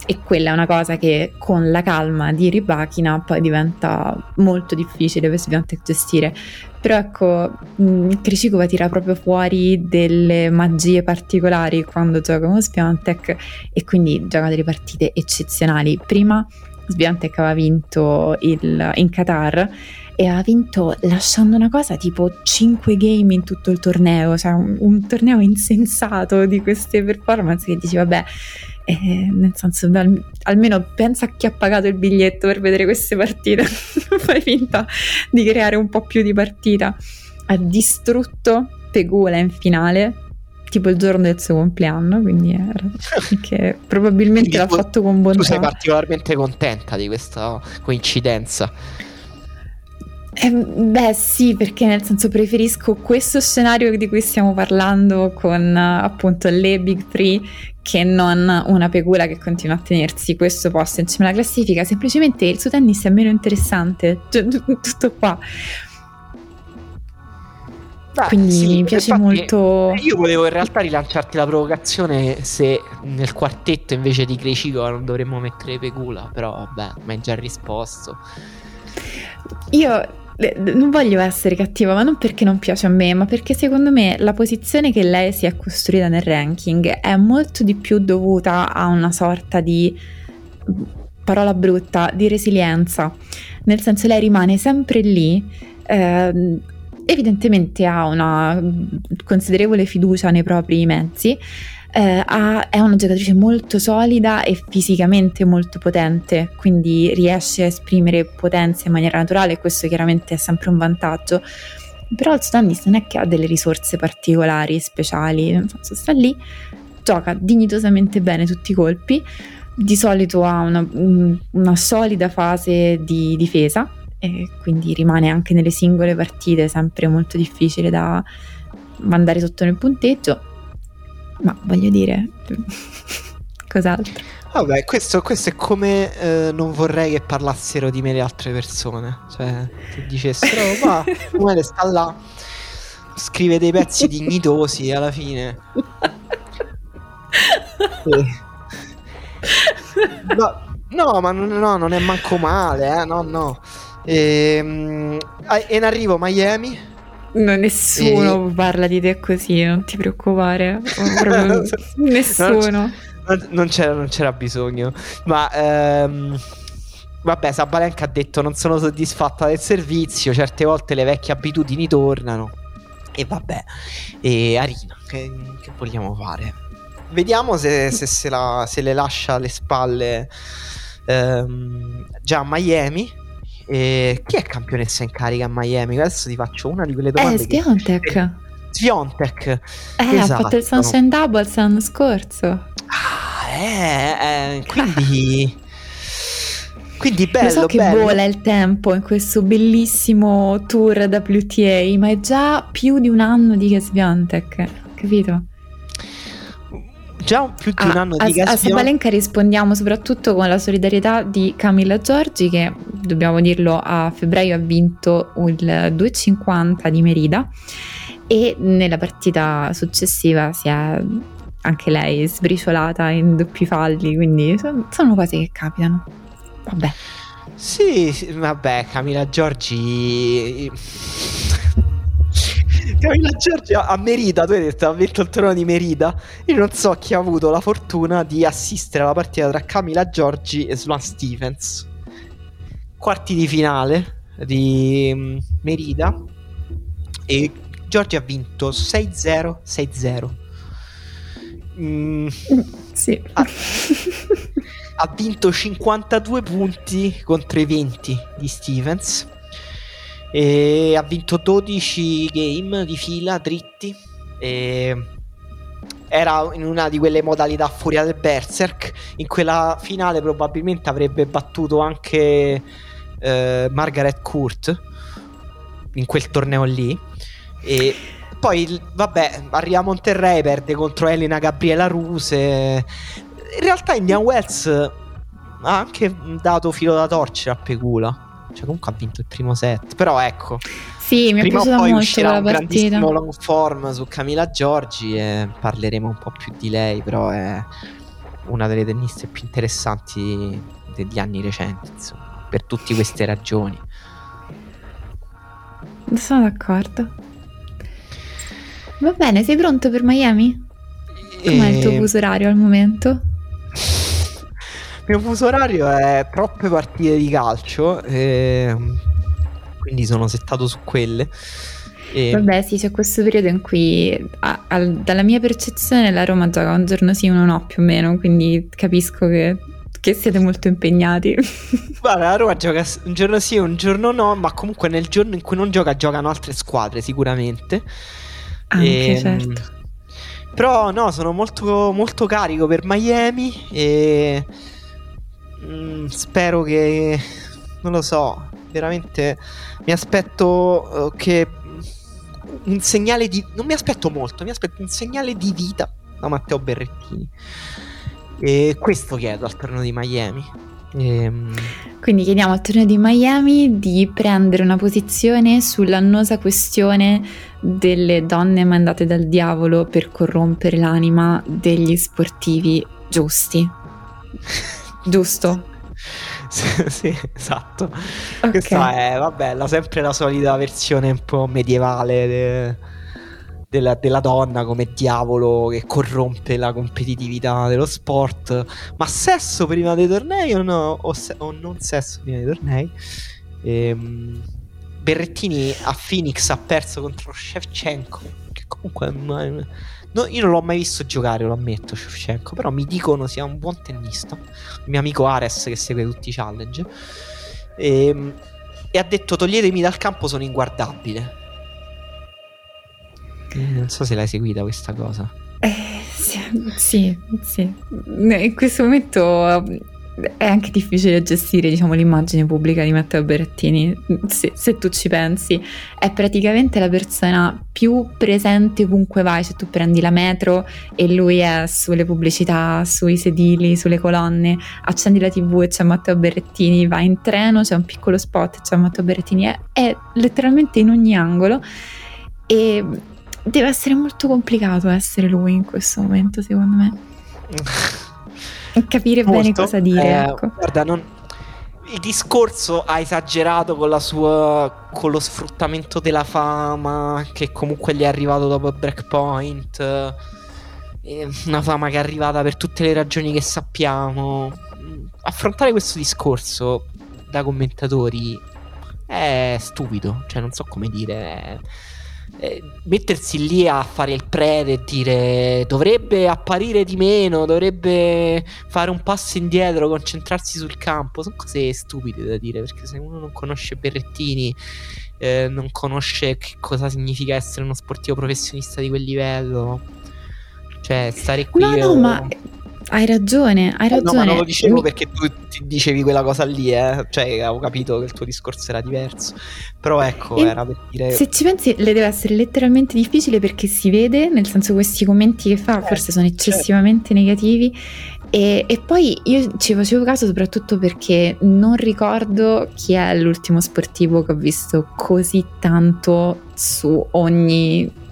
e quella è una cosa che con la calma di Rybakina poi diventa molto difficile per Świątek gestire. Però ecco, Krejčíková tira proprio fuori delle magie particolari quando gioca con Świątek, e quindi gioca delle partite eccezionali. Prima Świątek aveva vinto il, in Qatar e aveva vinto lasciando una cosa tipo cinque game in tutto il torneo, cioè un, un torneo insensato di queste performance che dici vabbè, eh, nel senso beh, almeno pensa a chi ha pagato il biglietto per vedere queste partite fai finta di creare un po' più di partita. Ha distrutto Pegula in finale, tipo il giorno del suo compleanno, quindi era che probabilmente quindi l'ha tu, fatto con bontà. Tu sei particolarmente contenta di questa coincidenza? Eh, beh sì, perché nel senso preferisco questo scenario di cui stiamo parlando con appunto le Big Three che non una Pegula che continua a tenersi questo posto in cima alla classifica. Semplicemente il suo tennis è meno interessante, tutto qua. Ah, quindi sì, mi piace molto. Io volevo in realtà rilanciarti la provocazione se nel quartetto invece di Krejčíková non dovremmo mettere Pegula, però vabbè, mi hai già risposto. Io non voglio essere cattiva, ma non perché non piace a me, ma perché secondo me la posizione che lei si è costruita nel ranking è molto di più dovuta a una sorta di, parola brutta, di resilienza, nel senso lei rimane sempre lì, eh, evidentemente ha una considerevole fiducia nei propri mezzi, eh, ha, è una giocatrice molto solida e fisicamente molto potente, quindi riesce a esprimere potenza in maniera naturale e questo chiaramente è sempre un vantaggio. Però il suo tennis non è che ha delle risorse particolari, speciali, nel senso sta lì, gioca dignitosamente bene tutti i colpi, di solito ha una, una solida fase di difesa, e quindi rimane anche nelle singole partite sempre molto difficile da mandare sotto nel punteggio, ma voglio dire cos'altro. Vabbè, questo, questo è come eh, non vorrei che parlassero di me le altre persone, cioè che dicessero oh, ma come sta là, scrive dei pezzi dignitosi alla fine. eh. no, no ma no, no, non è manco male, eh? no no E, e in arrivo Miami. No, nessuno e... parla di te così, non ti preoccupare. Proprio... nessuno. Non c'era, non c'era bisogno. Ma ehm, vabbè, Sabalenka ha detto non sono soddisfatta del servizio, certe volte le vecchie abitudini tornano. E vabbè, e Arina, che, che vogliamo fare? Vediamo se, se, se, la, se le lascia alle spalle ehm, già a Miami. Eh, chi è campionessa in carica a Miami? Adesso ti faccio una di quelle domande. Eh, Świątek. Che... Świątek. Eh, esatto. Ha fatto il Sunshine Doubles l'anno scorso. Ah, eh, eh quindi... quindi bello, lo so che bello. Vola il tempo in questo bellissimo tour W T A, ma è già più di un anno di Świątek, capito? Già più di ah, un anno di Gaspio. A Sabalenka rispondiamo soprattutto con la solidarietà di Camilla Giorgi, che dobbiamo dirlo a febbraio ha vinto il due cinquanta di Merida e nella partita successiva si è anche lei sbriciolata in doppi falli, quindi sono cose che capitano. Vabbè. Sì, vabbè, Camilla Giorgi... Camilla Giorgi a Merida, tu hai detto ha vinto il torneo di Merida. Io non so chi ha avuto la fortuna di assistere alla partita tra Camilla Giorgi e Sloane Stephens, quarti di finale di Merida, e Giorgi ha vinto sei zero sei zero. mm, sì. ha, ha vinto cinquantadue punti contro i venti di Stephens e ha vinto dodici game di fila dritti, e era in una di quelle modalità furia del berserk. In quella finale probabilmente avrebbe battuto anche eh, Margaret Court in quel torneo lì, e poi vabbè arriva a Monterrey, perde contro Elena Gabriela Ruse. In realtà Indian Wells ha anche dato filo da torcere a Pegula, cioè comunque ha vinto il primo set, però ecco sì, mi è prima o poi uscirà un partita. Grandissimo long form su Camilla Giorgi e parleremo un po' più di lei, però è una delle tenniste più interessanti degli anni recenti, insomma, per tutte queste ragioni. Sono d'accordo. Va bene, sei pronto per Miami? Com'è e... il tuo fuso orario al momento? Il mio fuso orario è troppe partite di calcio, eh, quindi sono settato su quelle. Eh. Vabbè sì, c'è questo periodo in cui a, a, dalla mia percezione la Roma gioca un giorno sì uno no più o meno, quindi capisco che, che siete molto impegnati. Guarda, la Roma gioca un giorno sì e un giorno no, ma comunque nel giorno in cui non gioca giocano altre squadre sicuramente. Anche eh, certo. Però no, sono molto, molto carico per Miami e mh, spero che, non lo so, veramente mi aspetto che un segnale di... non mi aspetto molto, mi aspetto un segnale di vita da Matteo Berrettini. E questo chiedo al torneo di Miami. E... quindi chiediamo al torneo di Miami di prendere una posizione sull'annosa questione delle donne mandate dal diavolo per corrompere l'anima degli sportivi giusti. Giusto? Sì, esatto. Okay. Questa è, vabbè, la, sempre la solita versione un po' medievale de, della, della donna come diavolo che corrompe la competitività dello sport. Ma sesso prima dei tornei o no? O, se, o non sesso prima dei tornei? Ehm, Berrettini a Phoenix ha perso contro Shevchenko, che comunque no, io non l'ho mai visto giocare, lo ammetto, Shevchenko, però mi dicono sia un buon tennista. Il mio amico Ares, che segue tutti i challenge, e, e ha detto toglietemi dal campo, sono inguardabile. E non so se l'hai seguita questa cosa. Eh, sì, sì, sì. In questo momento è anche difficile gestire, diciamo, l'immagine pubblica di Matteo Berrettini, se, se tu ci pensi. È praticamente la persona più presente ovunque vai, cioè tu prendi la metro e lui è sulle pubblicità, sui sedili, sulle colonne, accendi la tv e c'è Matteo Berrettini, vai in treno, c'è un piccolo spot, c'è Matteo Berrettini, è, è letteralmente in ogni angolo e deve essere molto complicato essere lui in questo momento, secondo me. Capire molto bene cosa dire, eh, ecco. Guarda, non... il discorso ha esagerato con la sua, con lo sfruttamento della fama che comunque gli è arrivato dopo il breakpoint, eh, una fama che è arrivata per tutte le ragioni che sappiamo. Affrontare questo discorso da commentatori è stupido, cioè non so come dire, è... Eh, mettersi lì a fare il prete e dire dovrebbe apparire di meno, dovrebbe fare un passo indietro, concentrarsi sul campo, sono cose stupide da dire, perché se uno non conosce Berrettini, eh, non conosce che cosa significa essere uno sportivo professionista di quel livello, cioè stare qui. No, no, o... ma hai ragione, hai ragione. No, ma non lo dicevo Mi... perché tu ti dicevi quella cosa lì, eh? Cioè, avevo capito che il tuo discorso era diverso. Però ecco, e era per dire... se ci pensi, le deve essere letteralmente difficile, perché si vede, nel senso, questi commenti che fa, eh, forse sono eccessivamente, certo, negativi. E, e poi io ci facevo caso soprattutto perché non ricordo chi è l'ultimo sportivo che ho visto così tanto su ogni...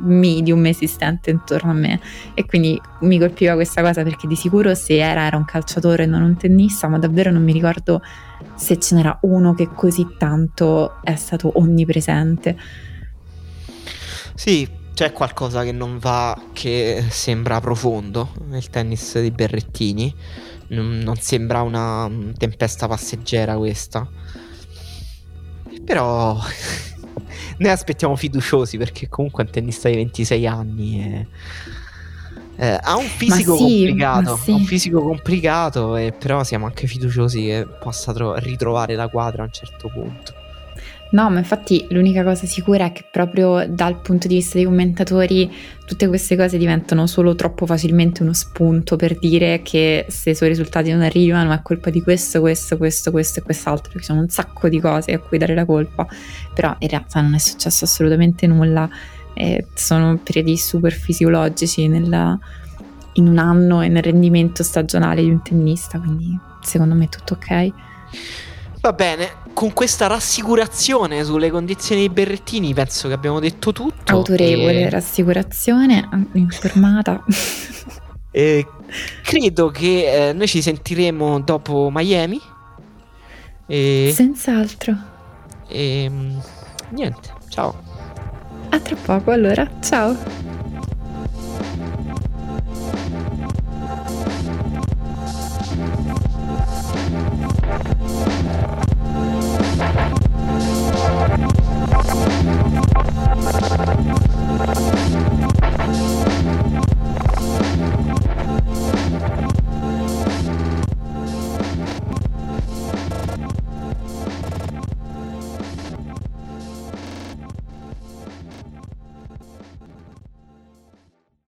medium esistente intorno a me, e quindi mi colpiva questa cosa, perché di sicuro se era era un calciatore e non un tennista, ma davvero non mi ricordo se ce n'era uno che così tanto è stato onnipresente. Sì, c'è qualcosa che non va, che sembra profondo nel tennis di Berrettini, non sembra una tempesta passeggera questa, però ne aspettiamo fiduciosi, perché comunque è un tennista di ventisei anni e, eh, ha un fisico sì, complicato sì. ha un fisico complicato e però siamo anche fiduciosi che possa tro- ritrovare la quadra a un certo punto. No, ma infatti l'unica cosa sicura è che proprio dal punto di vista dei commentatori tutte queste cose diventano solo troppo facilmente uno spunto per dire che se i suoi risultati non arrivano è colpa di questo, questo, questo, questo e quest'altro, perché ci sono un sacco di cose a cui dare la colpa, però in realtà non è successo assolutamente nulla, eh, sono periodi super fisiologici nella, in un anno e nel rendimento stagionale di un tennista, quindi secondo me è tutto ok. Va bene, con questa rassicurazione sulle condizioni di Berrettini penso che abbiamo detto tutto. Autorevole e... rassicurazione, informata. E credo che eh, noi ci sentiremo dopo Miami. E... senz'altro. E... niente, ciao. A tra poco allora, ciao.